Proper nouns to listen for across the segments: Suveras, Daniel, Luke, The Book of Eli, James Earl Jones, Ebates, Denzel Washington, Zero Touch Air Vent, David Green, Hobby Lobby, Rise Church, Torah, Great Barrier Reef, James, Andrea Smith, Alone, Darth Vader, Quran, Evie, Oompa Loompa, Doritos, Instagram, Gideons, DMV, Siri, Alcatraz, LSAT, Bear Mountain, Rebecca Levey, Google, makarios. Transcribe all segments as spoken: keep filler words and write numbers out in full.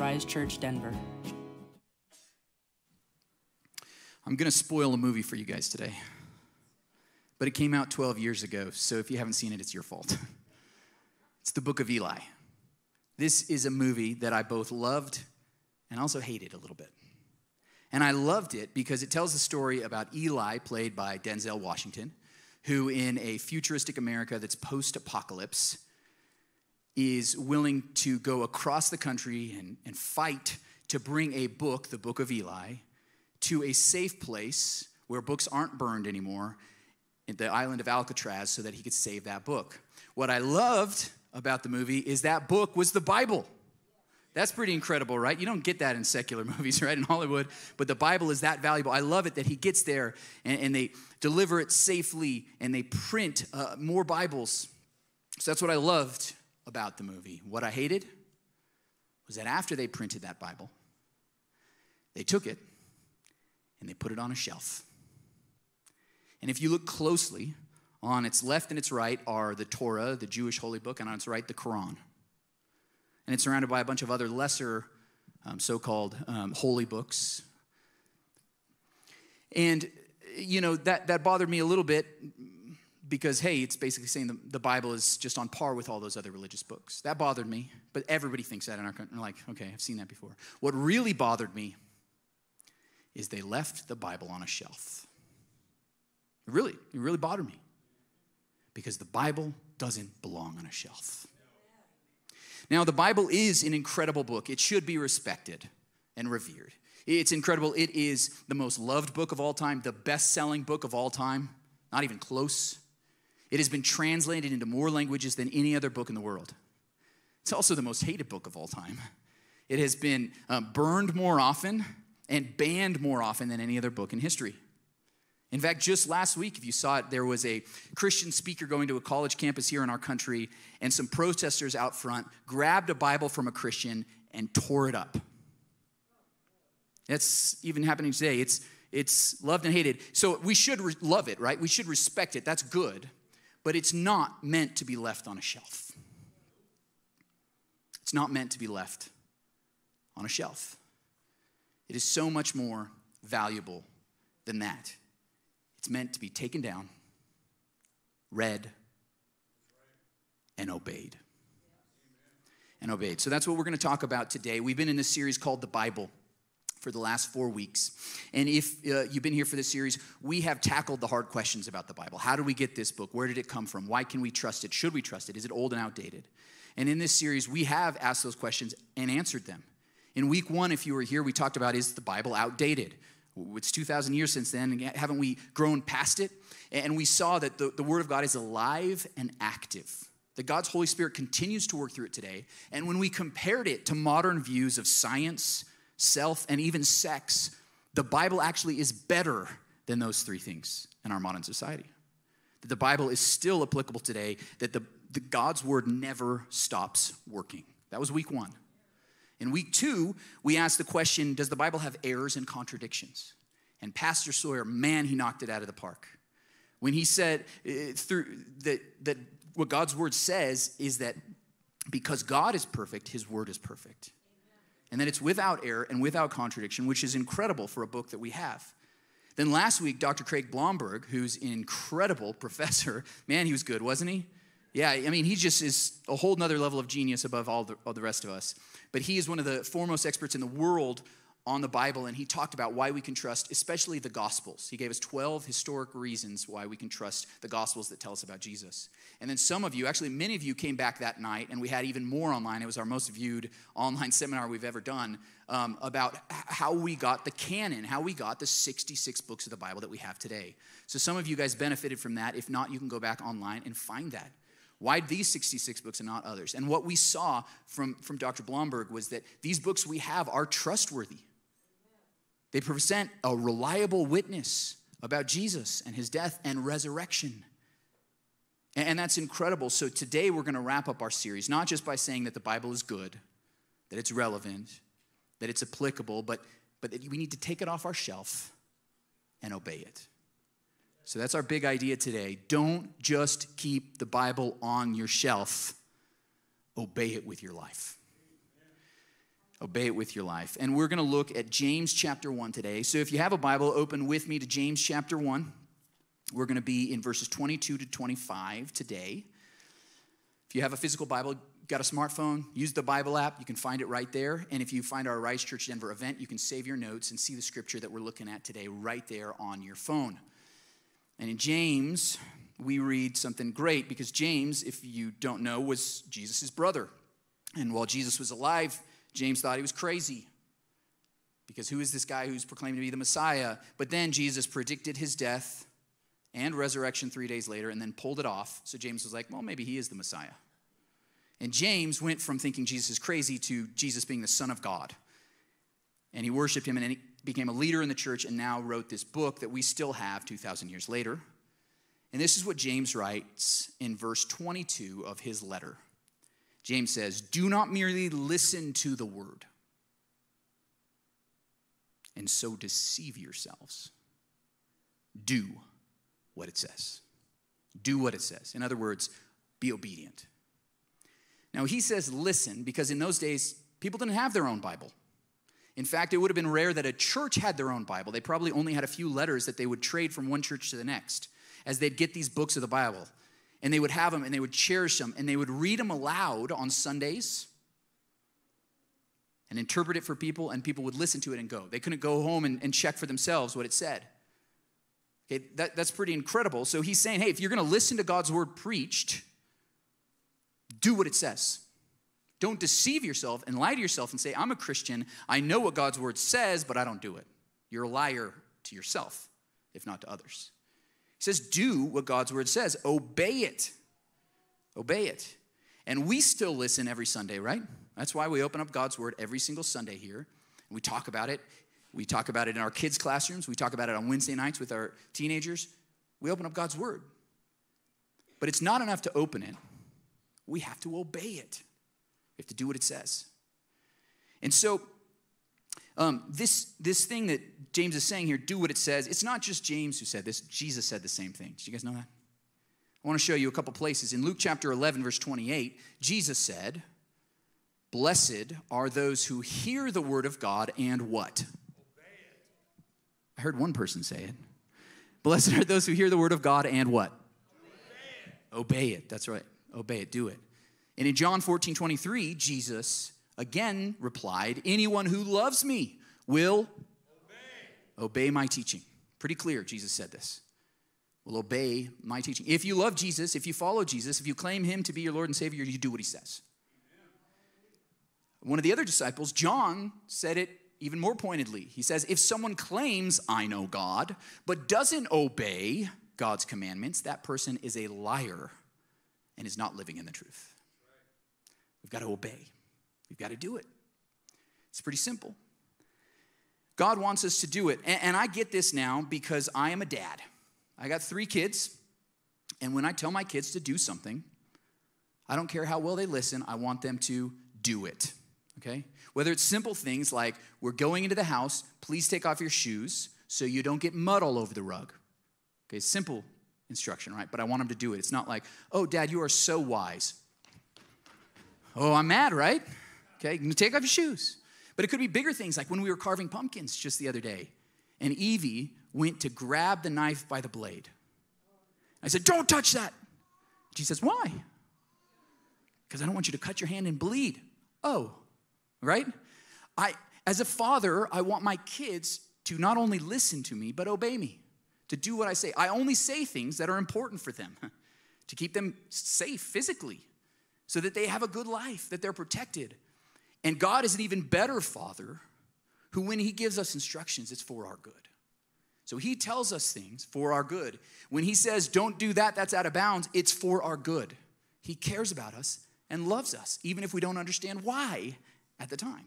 Rise Church, Denver. I'm going to spoil a movie for you guys today, but it came out twelve years ago, so if you haven't seen it, it's your fault. It's The Book of Eli. This is a movie that I both loved and also hated a little bit. And I loved it because it tells the story about Eli, played by Denzel Washington, who in a futuristic America that's post-apocalypse is willing to go across the country and, and fight to bring a book, the Book of Eli, to a safe place where books aren't burned anymore, in the island of Alcatraz, so that he could save that book. What I loved about the movie is that book was the Bible. That's pretty incredible, right? You don't get that in secular movies, right, in Hollywood, but the Bible is that valuable. I love it that he gets there and, and they deliver it safely and they print uh, more Bibles. So that's what I loved about the movie. What I hated was that after they printed that Bible, they took it and they put it on a shelf. And if you look closely, on its left and its right are the Torah, the Jewish holy book, and on its right, the Quran. And it's surrounded by a bunch of other lesser um, so-called um, holy books. And, you know, that, that bothered me a little bit because, hey, it's basically saying the, the Bible is just on par with all those other religious books. That bothered me, but everybody thinks that in our country. We're like, okay, I've seen that before. What really bothered me is they left the Bible on a shelf. It really, it really bothered me because the Bible doesn't belong on a shelf. Now, the Bible is an incredible book. It should be respected and revered. It's incredible. It is the most loved book of all time, the best-selling book of all time, not even close. It has been translated into more languages than any other book in the world. It's also the most hated book of all time. It has been uh, burned more often and banned more often than any other book in history. In fact, just last week, if you saw it, there was a Christian speaker going to a college campus here in our country, and some protesters out front grabbed a Bible from a Christian and tore it up. That's even happening today. It's, it's loved and hated. So we should re- love it, right? We should respect it. That's good. But it's not meant to be left on a shelf. It's not meant to be left on a shelf. It is so much more valuable than that. It's meant to be taken down, read, and obeyed. And obeyed. So that's what we're going to talk about today. We've been in this series called The Bible for the last four weeks. And if uh, you've been here for this series, we have tackled the hard questions about the Bible. How do we get this book? Where did it come from? Why can we trust it? Should we trust it? Is it old and outdated? And in this series, we have asked those questions and answered them. In week one, if you were here, we talked about, is the Bible outdated? It's two thousand years since then, and haven't we grown past it? And we saw that the, the Word of God is alive and active, that God's Holy Spirit continues to work through it today. And when we compared it to modern views of science, self, and even sex, the Bible actually is better than those three things in our modern society. That the Bible is still applicable today, that the, the God's Word never stops working. That was week one. In week two, we asked the question, does the Bible have errors and contradictions? And Pastor Sawyer, man, he knocked it out of the park. When he said uh, through that, that what God's word says is that because God is perfect, his word is perfect. And that it's without error and without contradiction, which is incredible for a book that we have. Then last week, Doctor Craig Blomberg, who's an incredible professor, man, he was good, wasn't he? Yeah, I mean, he just is a whole nother level of genius above all the, all the rest of us. But he is one of the foremost experts in the world on the Bible, and he talked about why we can trust, especially the Gospels. He gave us twelve historic reasons why we can trust the Gospels that tell us about Jesus. And then some of you, actually many of you, came back that night, and we had even more online. It was our most viewed online seminar we've ever done um, about how we got the canon, how we got the sixty-six books of the Bible that we have today. So some of you guys benefited from that. If not, you can go back online and find that. Why these sixty-six books and not others? And what we saw from, from Doctor Blomberg was that these books we have are trustworthy. They present a reliable witness about Jesus and his death and resurrection. And, and that's incredible. So today we're going to wrap up our series, not just by saying that the Bible is good, that it's relevant, that it's applicable, but, but that we need to take it off our shelf and obey it. So that's our big idea today. Don't just keep the Bible on your shelf. Obey it with your life. Obey it with your life. And we're going to look at James chapter one today. So if you have a Bible, open with me to James chapter one. We're going to be in verses twenty-two to twenty-five today. If you have a physical Bible, got a smartphone, use the Bible app. You can find it right there. And if you find our Rise Church Denver event, you can save your notes and see the scripture that we're looking at today right there on your phone. And in James, we read something great because James, if you don't know, was Jesus' brother. And while Jesus was alive, James thought he was crazy because who is this guy who's proclaimed to be the Messiah? But then Jesus predicted his death and resurrection three days later and then pulled it off. So James was like, well, maybe he is the Messiah. And James went from thinking Jesus is crazy to Jesus being the Son of God. And he worshiped him and he became a leader in the church and now wrote this book that we still have two thousand years later. And this is what James writes in verse twenty-two of his letter. James says, do not merely listen to the word and so deceive yourselves. Do what it says. Do what it says. In other words, be obedient. Now, he says listen because in those days, people didn't have their own Bible. In fact, it would have been rare that a church had their own Bible. They probably only had a few letters that they would trade from one church to the next as they'd get these books of the Bible. And they would have them, and they would cherish them, and they would read them aloud on Sundays and interpret it for people, and people would listen to it and go. They couldn't go home and, and check for themselves what it said. Okay, that, that's pretty incredible. So he's saying, hey, if you're going to listen to God's word preached, do what it says. Don't deceive yourself and lie to yourself and say, I'm a Christian. I know what God's word says, but I don't do it. You're a liar to yourself, if not to others. He says, do what God's word says. Obey it. Obey it. And we still listen every Sunday, right? That's why we open up God's word every single Sunday here. We talk about it. We talk about it in our kids' classrooms. We talk about it on Wednesday nights with our teenagers. We open up God's word. But it's not enough to open it. We have to obey it. We have to do what it says. And so Um, this, this thing that James is saying here, do what it says, it's not just James who said this. Jesus said the same thing. Did you guys know that? I want to show you a couple places. In Luke chapter eleven, verse twenty-eight, Jesus said, blessed are those who hear the word of God and what? Obey it. I heard one person say it. Blessed are those who hear the word of God and what? Obey it. Obey it. That's right. Obey it. Do it. And in John fourteen twenty-three, Jesus again replied, anyone who loves me will obey. obey my teaching. Pretty clear, Jesus said this. Will obey my teaching. If you love Jesus, if you follow Jesus, if you claim him to be your Lord and Savior, you do what he says. One of the other disciples, John, said it even more pointedly. He says, if someone claims, I know God, but doesn't obey God's commandments, that person is a liar and is not living in the truth. We've got to obey. We've got to do it. It's pretty simple. God wants us to do it. And, and I get this now because I am a dad. I got three kids. And when I tell my kids to do something, I don't care how well they listen. I want them to do it. Okay? Whether it's simple things like, we're going into the house. Please take off your shoes so you don't get mud all over the rug. Okay, simple instruction, right? But I want them to do it. It's not like, oh, Dad, you are so wise. Oh, I'm mad, right? Okay, take off your shoes. But it could be bigger things, like when we were carving pumpkins just the other day, and Evie went to grab the knife by the blade. I said, don't touch that. She says, why? Because I don't want you to cut your hand and bleed. Oh, right? I, as a father, I want my kids to not only listen to me, but obey me, to do what I say. I only say things that are important for them, to keep them safe physically, so that they have a good life, that they're protected. And God is an even better father who, when he gives us instructions, it's for our good. So he tells us things for our good. When he says, don't do that, that's out of bounds, it's for our good. He cares about us and loves us, even if we don't understand why at the time.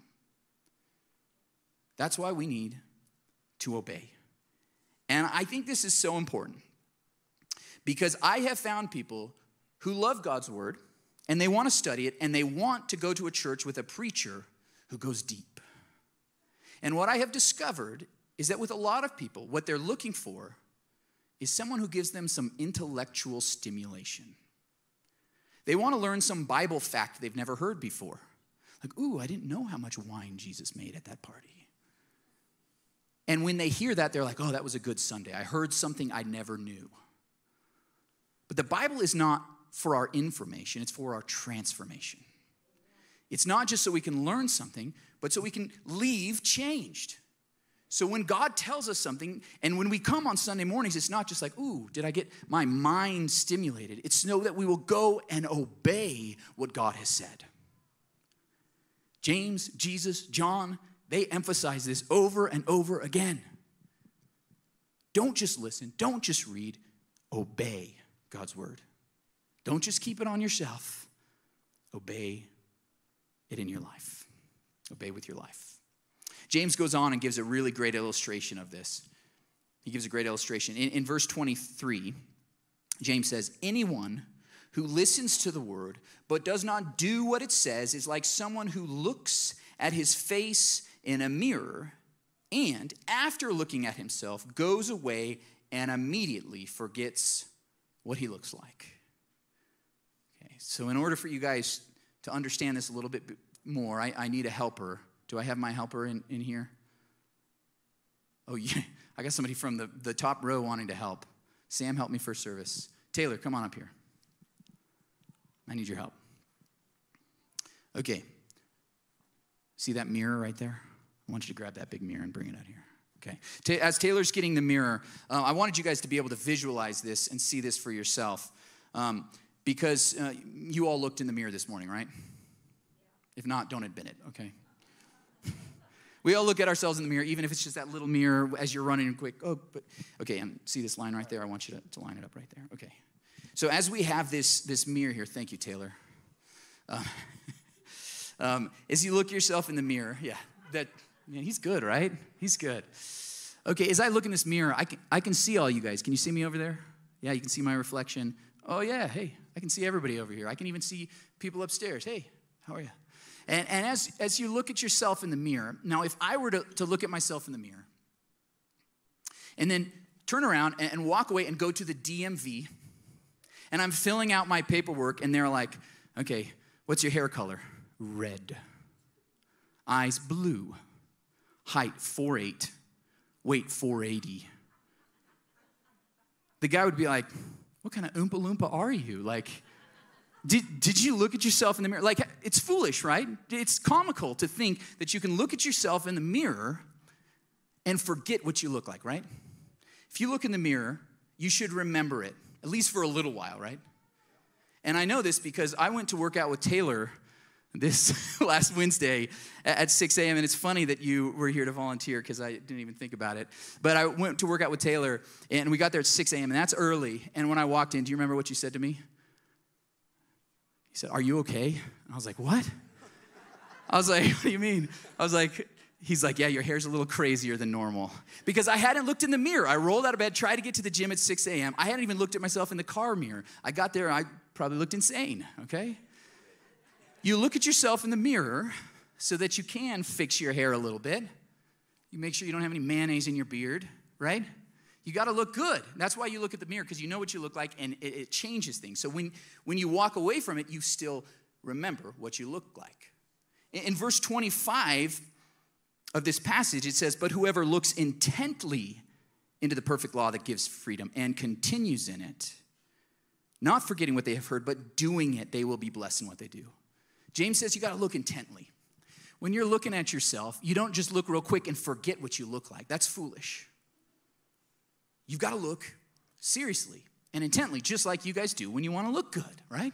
That's why we need to obey. And I think this is so important because I have found people who love God's word, and they want to study it, and they want to go to a church with a preacher who goes deep. And what I have discovered is that with a lot of people, what they're looking for is someone who gives them some intellectual stimulation. They want to learn some Bible fact they've never heard before. Like, ooh, I didn't know how much wine Jesus made at that party. And when they hear that, they're like, oh, that was a good Sunday. I heard something I never knew. But the Bible is not for our information. It's for our transformation. It's not just so we can learn something, but so we can leave changed. So when God tells us something, and when we come on Sunday mornings, it's not just like, ooh, did I get my mind stimulated? It's so that we will go and obey what God has said. James, Jesus, John, they emphasize this over and over again. Don't just listen. Don't just read. Obey God's word. Don't just keep it on yourself. Obey it in your life. Obey with your life. James goes on and gives a really great illustration of this. He gives a great illustration. In, in verse twenty-three, James says, anyone who listens to the word but does not do what it says is like someone who looks at his face in a mirror and, after looking at himself, goes away and immediately forgets what he looks like. Okay, so in order for you guys to understand this a little bit more, I, I need a helper. Do I have my helper in, in here? Oh, yeah. I got somebody from the, the top row wanting to help. Sam, help me first service. Taylor, come on up here. I need your help. Okay. See that mirror right there? I want you to grab that big mirror and bring it out here. Okay. Ta- as Taylor's getting the mirror, uh, I wanted you guys to be able to visualize this and see this for yourself. Um, because uh, you all looked in the mirror this morning, right? If not, don't admit it, okay? We all look at ourselves in the mirror, even if it's just that little mirror as you're running quick. Oh, but okay, and see this line right there? I want you to, to line it up right there. Okay. So as we have this, this mirror here, thank you, Taylor. Um, um, as you look yourself in the mirror, yeah, that, man, he's good, right? He's good. Okay, as I look in this mirror, I can, I can see all you guys. Can you see me over there? Yeah, you can see my reflection. Oh, yeah, hey, I can see everybody over here. I can even see people upstairs. Hey, how are you? And, and as, as you look at yourself in the mirror, now if I were to, to look at myself in the mirror and then turn around and, and walk away and go to the D M V and I'm filling out my paperwork and they're like, okay, what's your hair color? Red. Eyes blue. Height four eight. Weight four eighty. The guy would be like, what kind of Oompa Loompa are you? Like, Did, did you look at yourself in the mirror? Like, it's foolish, right? It's comical to think that you can look at yourself in the mirror and forget what you look like, right? If you look in the mirror, you should remember it, at least for a little while, right? And I know this because I went to work out with Taylor this last Wednesday at six a.m. And it's funny that you were here to volunteer because I didn't even think about it. But I went to work out with Taylor, and we got there at six a.m., and that's early. And when I walked in, do you remember what you said to me? He said, are you okay? And I was like, what? I was like, what do you mean? I was like, he's like, yeah, your hair's a little crazier than normal. Because I hadn't looked in the mirror. I rolled out of bed, tried to get to the gym at six a.m. I hadn't even looked at myself in the car mirror. I got there, I probably looked insane, okay? You look at yourself in the mirror so that you can fix your hair a little bit. You make sure you don't have any mayonnaise in your beard, right? You got to look good. That's why you look at the mirror, because you know what you look like, and it, it changes things. So when, when you walk away from it, you still remember what you look like. In, in verse twenty-five of this passage, it says, but whoever looks intently into the perfect law that gives freedom and continues in it, not forgetting what they have heard, but doing it, they will be blessed in what they do. James says you got to look intently. When you're looking at yourself, you don't just look real quick and forget what you look like. That's foolish. You've got to look seriously and intently, just like you guys do when you want to look good, right?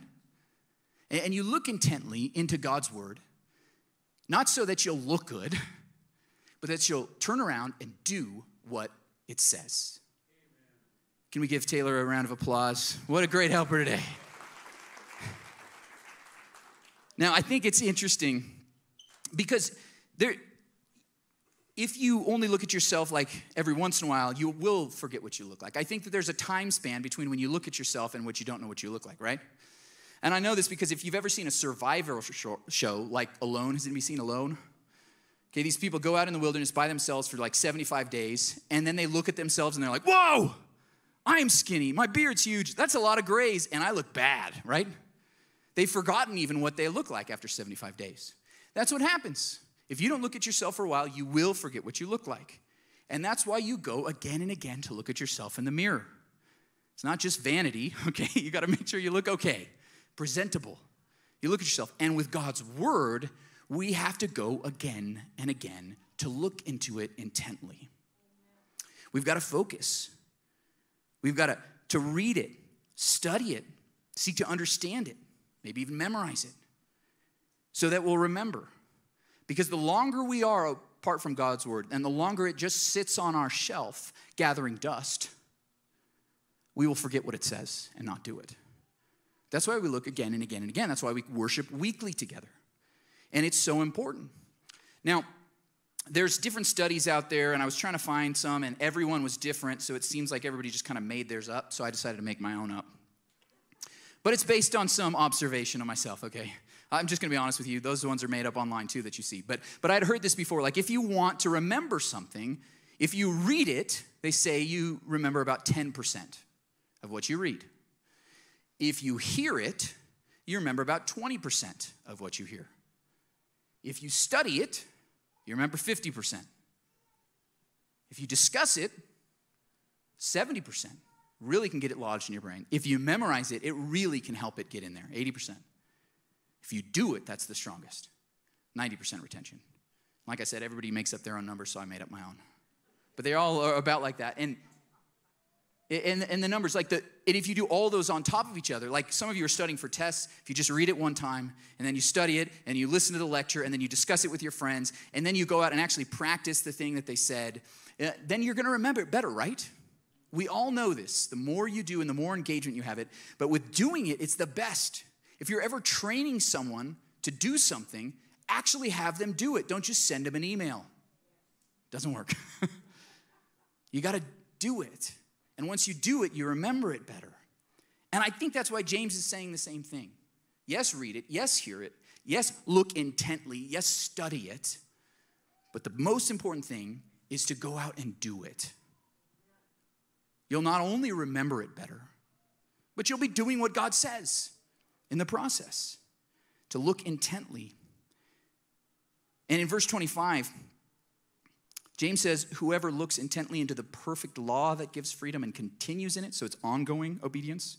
And you look intently into God's word, not so that you'll look good, but that you'll turn around and do what it says. Amen. Can we give Taylor a round of applause? What a great helper today. Now, I think it's interesting because there... if you only look at yourself like every once in a while, you will forget what you look like. I think that there's a time span between when you look at yourself and what you don't know what you look like, right? And I know this because if you've ever seen a survival show like Alone, has anybody seen Alone? Okay, these people go out in the wilderness by themselves for like seventy-five days, and then they look at themselves and they're like, whoa, I'm skinny, my beard's huge, that's a lot of grays, and I look bad, right? They've forgotten even what they look like after seventy-five days. That's what happens. If you don't look at yourself for a while, you will forget what you look like. And that's why you go again and again to look at yourself in the mirror. It's not just vanity, okay? You got to make sure you look okay, presentable. You look at yourself. And with God's word, we have to go again and again to look into it intently. We've got to focus. We've got to, to read it, study it, seek to understand it, maybe even memorize it, so that we'll remember. Because the longer we are apart from God's word, and the longer it just sits on our shelf gathering dust, we will forget what it says and not do it. That's why we look again and again and again. That's why we worship weekly together. And it's so important. Now, there's different studies out there, and I was trying to find some, and everyone was different, so it seems like everybody just kind of made theirs up, so I decided to make my own up. But it's based on some observation of myself, okay? I'm just going to be honest with you. Those ones are made up online, too, that you see. But, but I'd heard this before. Like, if you want to remember something, if you read it, they say you remember about ten percent of what you read. If you hear it, you remember about twenty percent of what you hear. If you study it, you remember fifty percent. If you discuss it, seventy percent really can get it lodged in your brain. If you memorize it, it really can help it get in there, eighty percent. If you do it, that's the strongest, ninety percent retention. Like I said, everybody makes up their own numbers, so I made up my own. But they all are about like that. And, and, and the numbers, like the, and if you do all those on top of each other, like some of you are studying for tests, if you just read it one time, and then you study it, and you listen to the lecture, and then you discuss it with your friends, and then you go out and actually practice the thing that they said, then you're going to remember it better, right? We all know this. The more you do and the more engagement you have it. But with doing it, it's the best. If you're ever training someone to do something, actually have them do it. Don't just send them an email. Doesn't work. You got to do it. And once you do it, you remember it better. And I think that's why James is saying the same thing. Yes, read it. Yes, hear it. Yes, look intently. Yes, study it. But the most important thing is to go out and do it. You'll not only remember it better, but you'll be doing what God says in the process, to look intently. And in verse twenty-five, James says, whoever looks intently into the perfect law that gives freedom and continues in it, so it's ongoing obedience,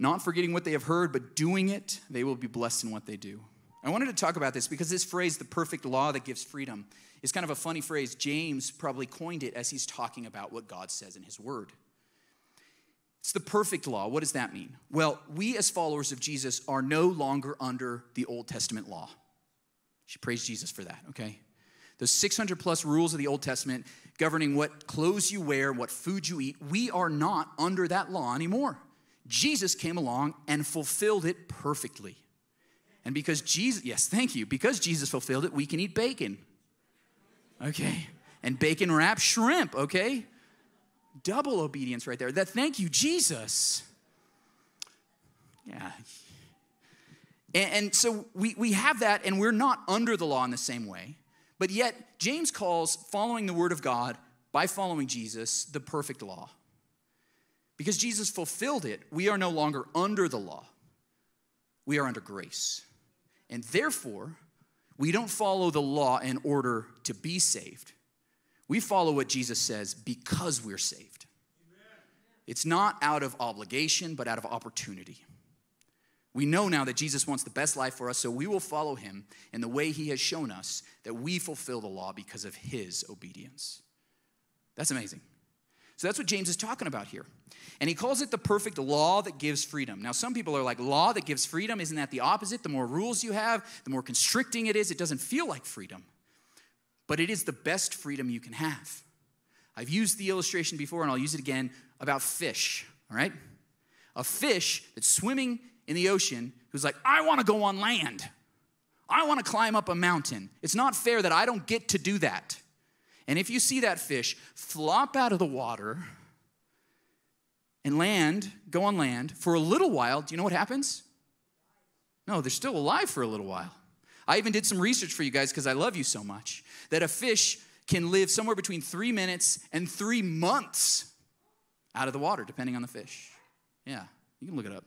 not forgetting what they have heard, but doing it, they will be blessed in what they do. I wanted to talk about this because this phrase, the perfect law that gives freedom, is kind of a funny phrase. James probably coined it as he's talking about what God says in his word. It's the perfect law. What does that mean? Well, we as followers of Jesus are no longer under the Old Testament law. She praised Jesus for that, okay? Those six hundred plus rules of the Old Testament governing what clothes you wear, what food you eat, we are not under that law anymore. Jesus came along and fulfilled it perfectly. And because Jesus, yes, thank you, because Jesus fulfilled it, we can eat bacon, okay? And bacon wrapped shrimp, okay? Double obedience right there. That, thank you, Jesus. Yeah. And, and so we, we have that, and we're not under the law in the same way. But yet, James calls following the word of God by following Jesus the perfect law. Because Jesus fulfilled it, we are no longer under the law. We are under grace. And therefore, we don't follow the law in order to be saved. We follow what Jesus says because we're saved. Amen. It's not out of obligation, but out of opportunity. We know now that Jesus wants the best life for us, so we will follow him in the way he has shown us that we fulfill the law because of his obedience. That's amazing. So that's what James is talking about here. And he calls it the perfect law that gives freedom. Now, some people are like, law that gives freedom, isn't that the opposite? The more rules you have, the more constricting it is. It doesn't feel like freedom. But it is the best freedom you can have. I've used the illustration before, and I'll use it again, about fish, all right? A fish that's swimming in the ocean who's like, I want to go on land. I want to climb up a mountain. It's not fair that I don't get to do that. And if you see that fish flop out of the water and land, go on land, for a little while, do you know what happens? No, they're still alive for a little while. I even did some research for you guys because I love you so much, that a fish can live somewhere between three minutes and three months out of the water, depending on the fish. Yeah, you can look it up.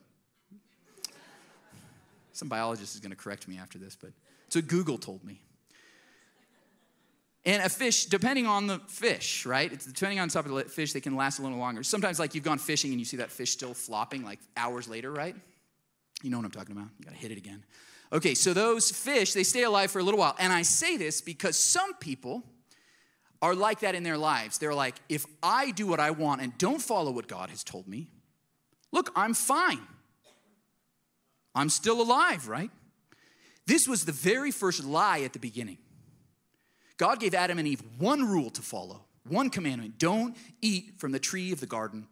Some biologist is going to correct me after this, but So Google told me. And a fish, depending on the fish, right? It's depending on the type of fish, they can last a little longer. Sometimes, like, you've gone fishing and you see that fish still flopping, like, hours later, right? You know what I'm talking about. You got to hit it again. Okay, so those fish, they stay alive for a little while. And I say this because some people are like that in their lives. They're like, if I do what I want and don't follow what God has told me, look, I'm fine. I'm still alive, right? This was the very first lie at the beginning. God gave Adam and Eve one rule to follow, one commandment. Don't eat from the tree of the garden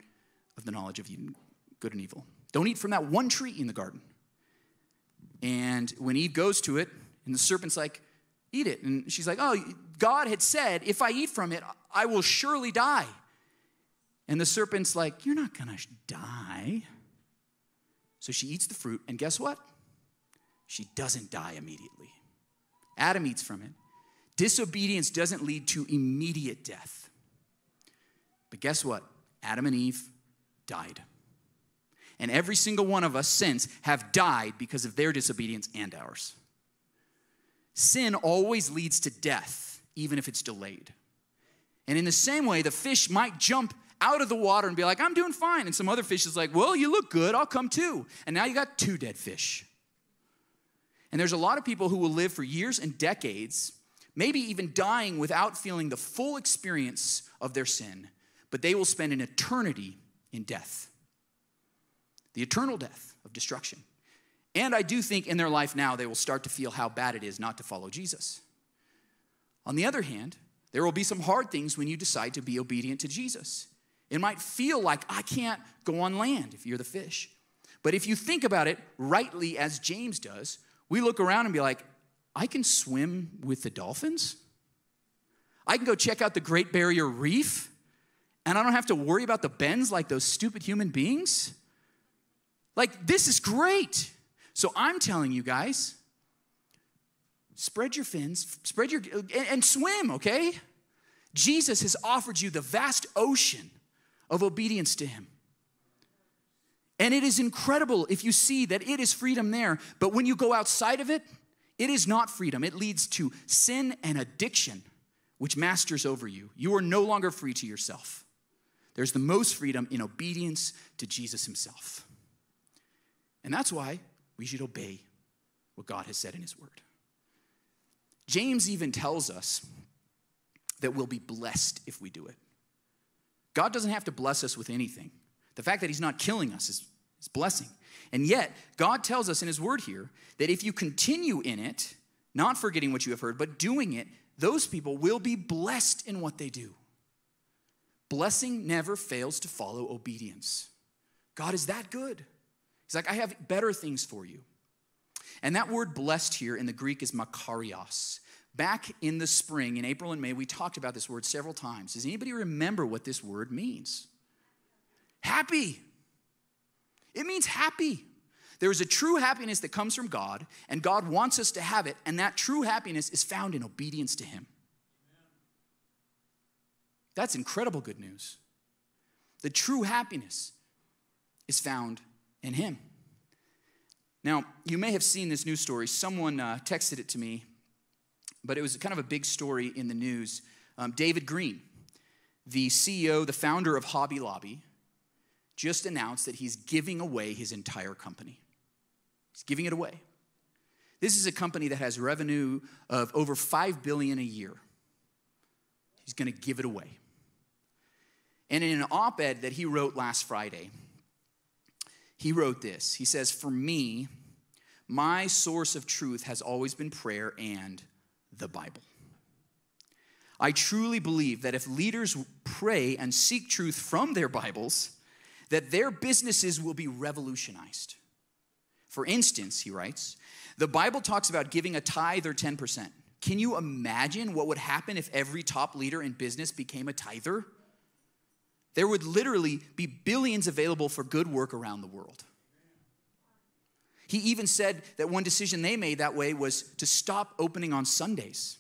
of the knowledge of good and evil. Don't eat from that one tree in the garden. And when Eve goes to it, and the serpent's like, eat it. And she's like, oh, God had said, if I eat from it, I will surely die. And the serpent's like, you're not going to die. So she eats the fruit, and guess what? She doesn't die immediately. Adam eats from it. Disobedience doesn't lead to immediate death. But guess what? Adam and Eve died. And every single one of us since have died because of their disobedience and ours. Sin always leads to death, even if it's delayed. And in the same way, the fish might jump out of the water and be like, I'm doing fine. And some other fish is like, well, you look good, I'll come too. And now you got two dead fish. And there's a lot of people who will live for years and decades, maybe even dying without feeling the full experience of their sin, but they will spend an eternity in death. The eternal death of destruction. And I do think in their life now, they will start to feel how bad it is not to follow Jesus. On the other hand, there will be some hard things when you decide to be obedient to Jesus. It might feel like, I can't go on land if you're the fish. But if you think about it rightly, as James does, we look around and be like, I can swim with the dolphins. I can go check out the Great Barrier Reef, and I don't have to worry about the bends like those stupid human beings. Like, this is great. So I'm telling you guys, spread your fins, spread your, and, and swim, okay? Jesus has offered you the vast ocean of obedience to him. And it is incredible if you see that it is freedom there, but when you go outside of it, it is not freedom. It leads to sin and addiction, which masters over you. You are no longer free to yourself. There's the most freedom in obedience to Jesus himself. And that's why we should obey what God has said in his word. James even tells us that we'll be blessed if we do it. God doesn't have to bless us with anything. The fact that he's not killing us is, is blessing. And yet, God tells us in his word here that if you continue in it, not forgetting what you have heard, but doing it, those people will be blessed in what they do. Blessing never fails to follow obedience. God is that good. He's like, I have better things for you. And that word blessed here in the Greek is makarios. Back in the spring, in April and May, we talked about this word several times. Does anybody remember what this word means? Happy. It means happy. There is a true happiness that comes from God, and God wants us to have it, and that true happiness is found in obedience to him. That's incredible good news. The true happiness is found in him. Now, you may have seen this news story. Someone uh, texted it to me, but it was kind of a big story in the news. Um, David Green, the C E O, the founder of Hobby Lobby, just announced that he's giving away his entire company. He's giving it away. This is a company that has revenue of over five billion dollars a year. He's going to give it away. And in an op-ed that he wrote last Friday, he wrote this. He says, "For me, my source of truth has always been prayer and the Bible. I truly believe that if leaders pray and seek truth from their Bibles, that their businesses will be revolutionized. For instance," he writes, "the Bible talks about giving a tithe or ten percent. Can you imagine what would happen if every top leader in business became a tither? There would literally be billions available for good work around the world." He even said that one decision they made that way was to stop opening on Sundays.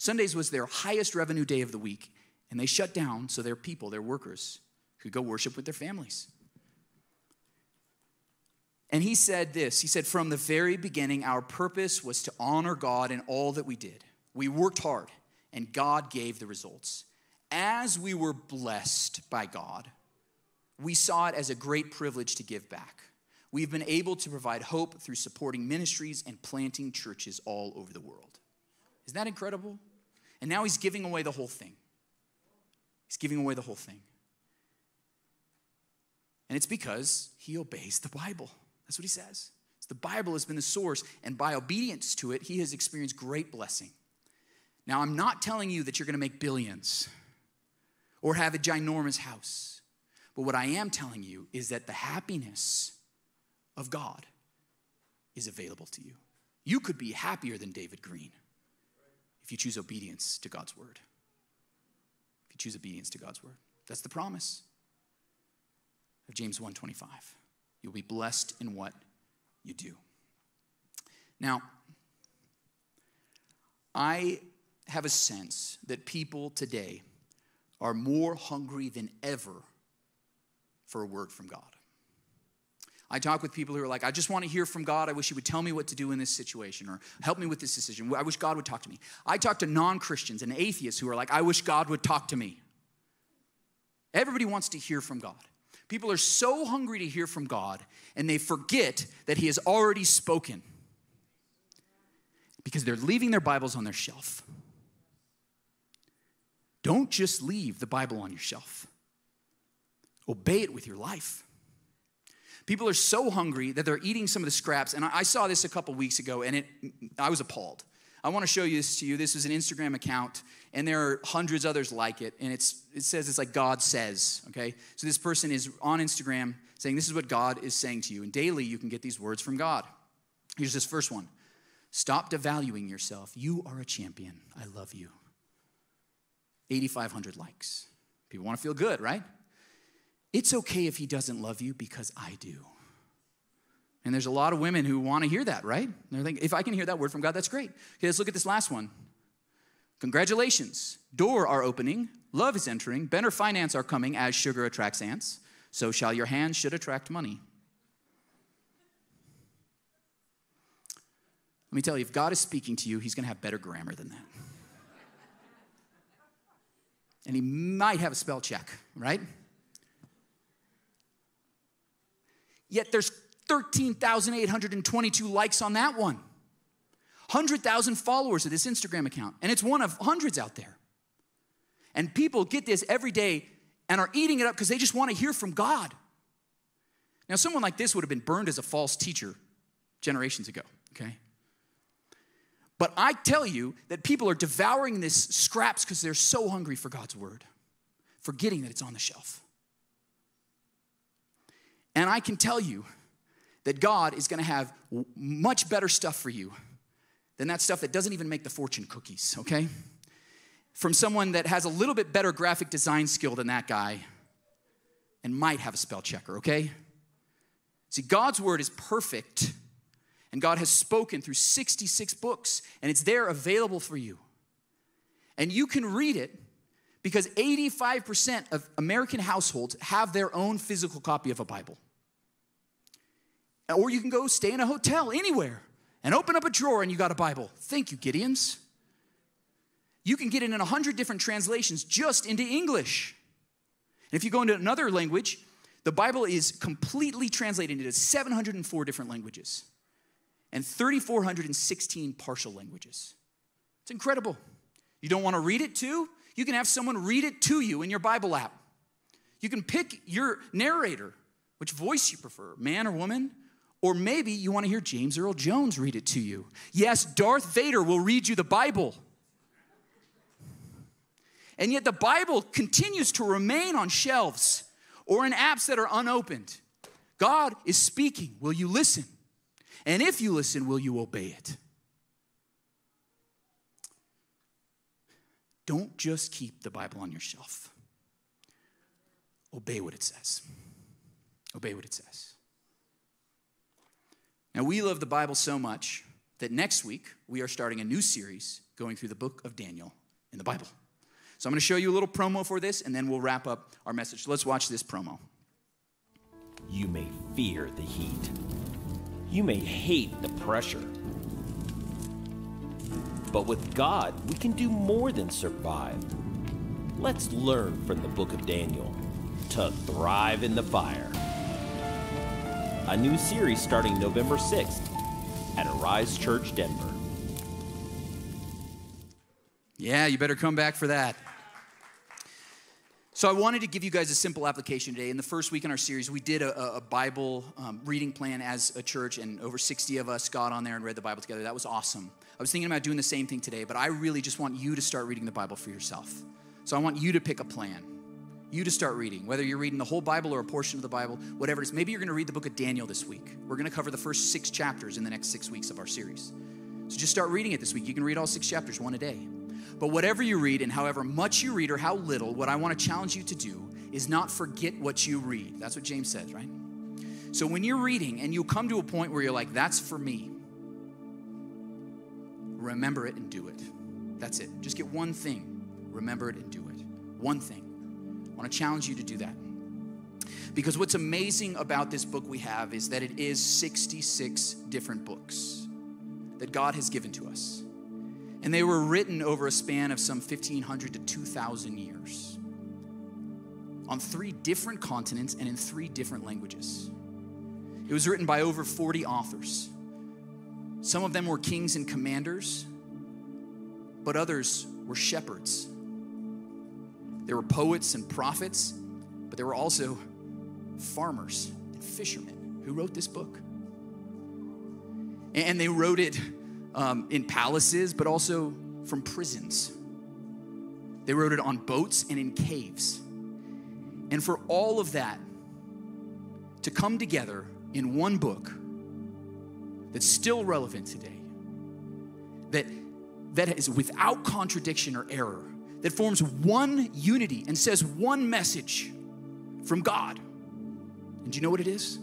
Sundays was their highest revenue day of the week, and they shut down so their people, their workers, could go worship with their families. And he said this, he said, from the very beginning, our purpose was to honor God in all that we did. We worked hard, and God gave the results. As we were blessed by God, we saw it as a great privilege to give back. We've been able to provide hope through supporting ministries and planting churches all over the world. Isn't that incredible? And now he's giving away the whole thing. He's giving away the whole thing. And it's because he obeys the Bible. That's what he says. The Bible has been the source, and by obedience to it, he has experienced great blessing. Now, I'm not telling you that you're going to make billions or have a ginormous house. But what I am telling you is that the happiness of God is available to you. You could be happier than David Green if you choose obedience to God's word. If you choose obedience to God's word. That's the promise of James one twenty-five. You'll be blessed in what you do. Now, I have a sense that people today are more hungry than ever for a word from God. I talk with people who are like, I just want to hear from God. I wish he would tell me what to do in this situation or help me with this decision. I wish God would talk to me. I talk to non-Christians and atheists who are like, I wish God would talk to me. Everybody wants to hear from God. People are so hungry to hear from God, and they forget that he has already spoken because they're leaving their Bibles on their shelf. Don't just leave the Bible on your shelf. Obey it with your life. People are so hungry that they're eating some of the scraps. And I saw this a couple weeks ago, and it, I was appalled. I want to show you this to you. This is an Instagram account, and there are hundreds others like it. And it's it says it's like God says, okay? So this person is on Instagram saying, this is what God is saying to you. And daily, you can get these words from God. Here's this first one. Stop devaluing yourself. You are a champion. I love you. eighty-five hundred likes. People want to feel good, right? It's okay if he doesn't love you because I do. And there's a lot of women who want to hear that, right? They're thinking, if I can hear that word from God, that's great. Okay, let's look at this last one. Congratulations. Door are opening. Love is entering. Better finance are coming as sugar attracts ants. So shall your hands should attract money. Let me tell you, if God is speaking to you, he's going to have better grammar than that. And he might have a spell check, right? Yet there's thirteen thousand eight hundred twenty-two likes on that one. one hundred thousand followers of this Instagram account. And it's one of hundreds out there. And people get this every day and are eating it up because they just want to hear from God. Now, someone like this would have been burned as a false teacher generations ago, okay? But I tell you that people are devouring this scraps because they're so hungry for God's word, forgetting that it's on the shelf. And I can tell you that God is going to have much better stuff for you than that stuff that doesn't even make the fortune cookies, okay? From someone that has a little bit better graphic design skill than that guy and might have a spell checker, okay? See, God's word is perfect, and God has spoken through sixty-six books, and it's there available for you. And you can read it, because eighty-five percent of American households have their own physical copy of a Bible. Or you can go stay in a hotel anywhere and open up a drawer and you got a Bible. Thank you, Gideons. You can get it in one hundred different translations just into English. And if you go into another language, the Bible is completely translated into seven hundred four different languages and three thousand four hundred sixteen partial languages. It's incredible. You don't want to read it too? You can have someone read it to you in your Bible app. You can pick your narrator, which voice you prefer, man or woman, or maybe you want to hear James Earl Jones read it to you. Yes, Darth Vader will read you the Bible. And yet the Bible continues to remain on shelves or in apps that are unopened. God is speaking. Will you listen? And if you listen, will you obey it? Don't just keep the Bible on your shelf. Obey what it says. Obey what it says. Now, we love the Bible so much that next week we are starting a new series going through the book of Daniel in the Bible. So I'm going to show you a little promo for this, and then we'll wrap up our message. Let's watch this promo. You may fear the heat, You may hate the pressure. But with God, we can do more than survive. Let's learn from the book of Daniel to thrive in the fire. A new series starting November sixth at Rise Church, Denver. Yeah, you better come back for that. So I wanted to give you guys a simple application today. In the first week in our series, we did a, a Bible um, reading plan as a church, and over sixty of us got on there and read the Bible together. That was awesome. I was thinking about doing the same thing today, but I really just want you to start reading the Bible for yourself. So I want you to pick a plan. You to start reading, whether you're reading the whole Bible or a portion of the Bible, whatever it is. Maybe you're going to read the book of Daniel this week. We're going to cover the first six chapters in the next six weeks of our series. So just start reading it this week. You can read all six chapters, one a day. But whatever you read and however much you read or how little, what I want to challenge you to do is not forget what you read. That's what James says, right? So when you're reading and you come to a point where you're like, that's for me, remember it and do it. That's it. Just get one thing. Remember it and do it. One thing. I want to challenge you to do that. Because what's amazing about this book we have is that it is sixty-six different books that God has given to us. And they were written over a span of some fifteen hundred to two thousand years on three different continents and in three different languages. It was written by over forty authors. Some of them were kings and commanders, but others were shepherds. There were poets and prophets, but there were also farmers and fishermen who wrote this book. And they wrote it Um, in palaces, but also from prisons. They wrote it on boats and in caves. And for all of that to come together in one book that's still relevant today, that, that is without contradiction or error, that forms one unity and says one message from God. And do you know what it is?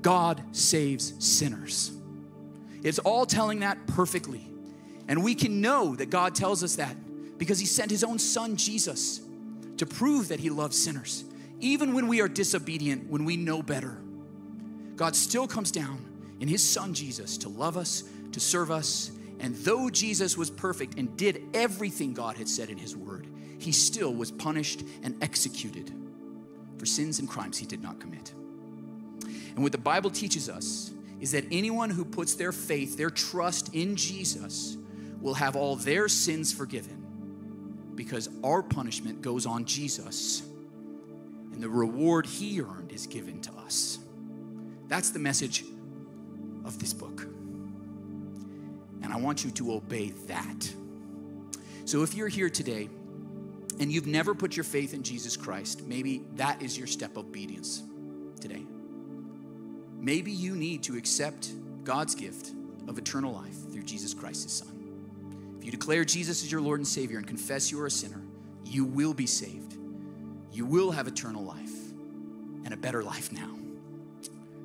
God saves sinners. It's all telling that perfectly. And we can know that God tells us that because he sent his own son, Jesus, to prove that he loves sinners. Even when we are disobedient, when we know better, God still comes down in his son, Jesus, to love us, to serve us. And though Jesus was perfect and did everything God had said in his word, he still was punished and executed for sins and crimes he did not commit. And what the Bible teaches us is that anyone who puts their faith, their trust in Jesus, will have all their sins forgiven because our punishment goes on Jesus and the reward he earned is given to us. That's the message of this book. And I want you to obey that. So if you're here today and you've never put your faith in Jesus Christ, maybe that is your step of obedience today. Maybe you need to accept God's gift of eternal life through Jesus Christ, his son. If you declare Jesus as your Lord and Savior and confess you are a sinner, you will be saved. You will have eternal life and a better life now.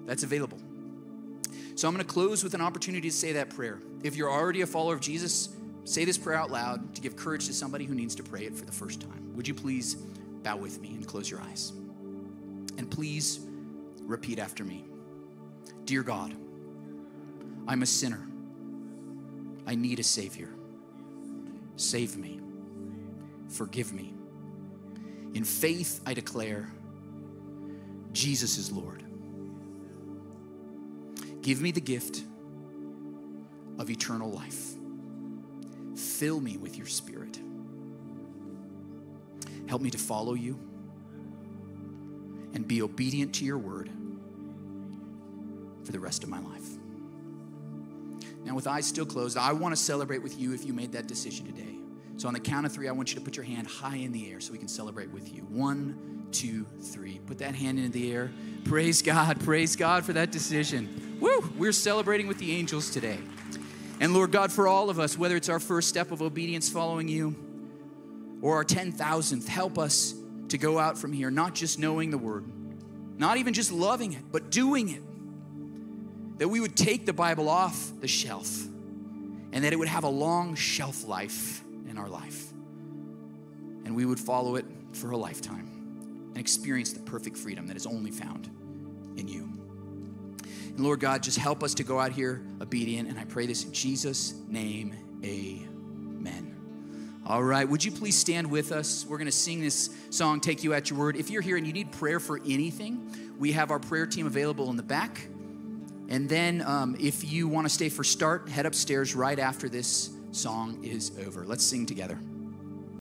That's available. So I'm going to close with an opportunity to say that prayer. If you're already a follower of Jesus, say this prayer out loud to give courage to somebody who needs to pray it for the first time. Would you please bow with me and close your eyes? And please repeat after me. Dear God, I'm a sinner. I need a Savior. Save me. Forgive me. In faith, I declare, Jesus is Lord. Give me the gift of eternal life. Fill me with your Spirit. Help me to follow you and be obedient to your word for the rest of my life. Now, with eyes still closed, I want to celebrate with you if you made that decision today. So on the count of three, I want you to put your hand high in the air so we can celebrate with you. One, two, three. Put that hand into the air. Praise God. Praise God for that decision. Woo! We're celebrating with the angels today. And Lord God, for all of us, whether it's our first step of obedience following you or our ten thousandth, help us to go out from here, not just knowing the word, not even just loving it, but doing it. That we would take the Bible off the shelf and that it would have a long shelf life in our life. And we would follow it for a lifetime and experience the perfect freedom that is only found in you. And Lord God, just help us to go out here obedient. And I pray this in Jesus' name, amen. All right, would you please stand with us? We're going to sing this song, Take You At Your Word. If you're here and you need prayer for anything, we have our prayer team available in the back. And then um, if you want to stay for start, head upstairs right after this song is over. Let's sing together.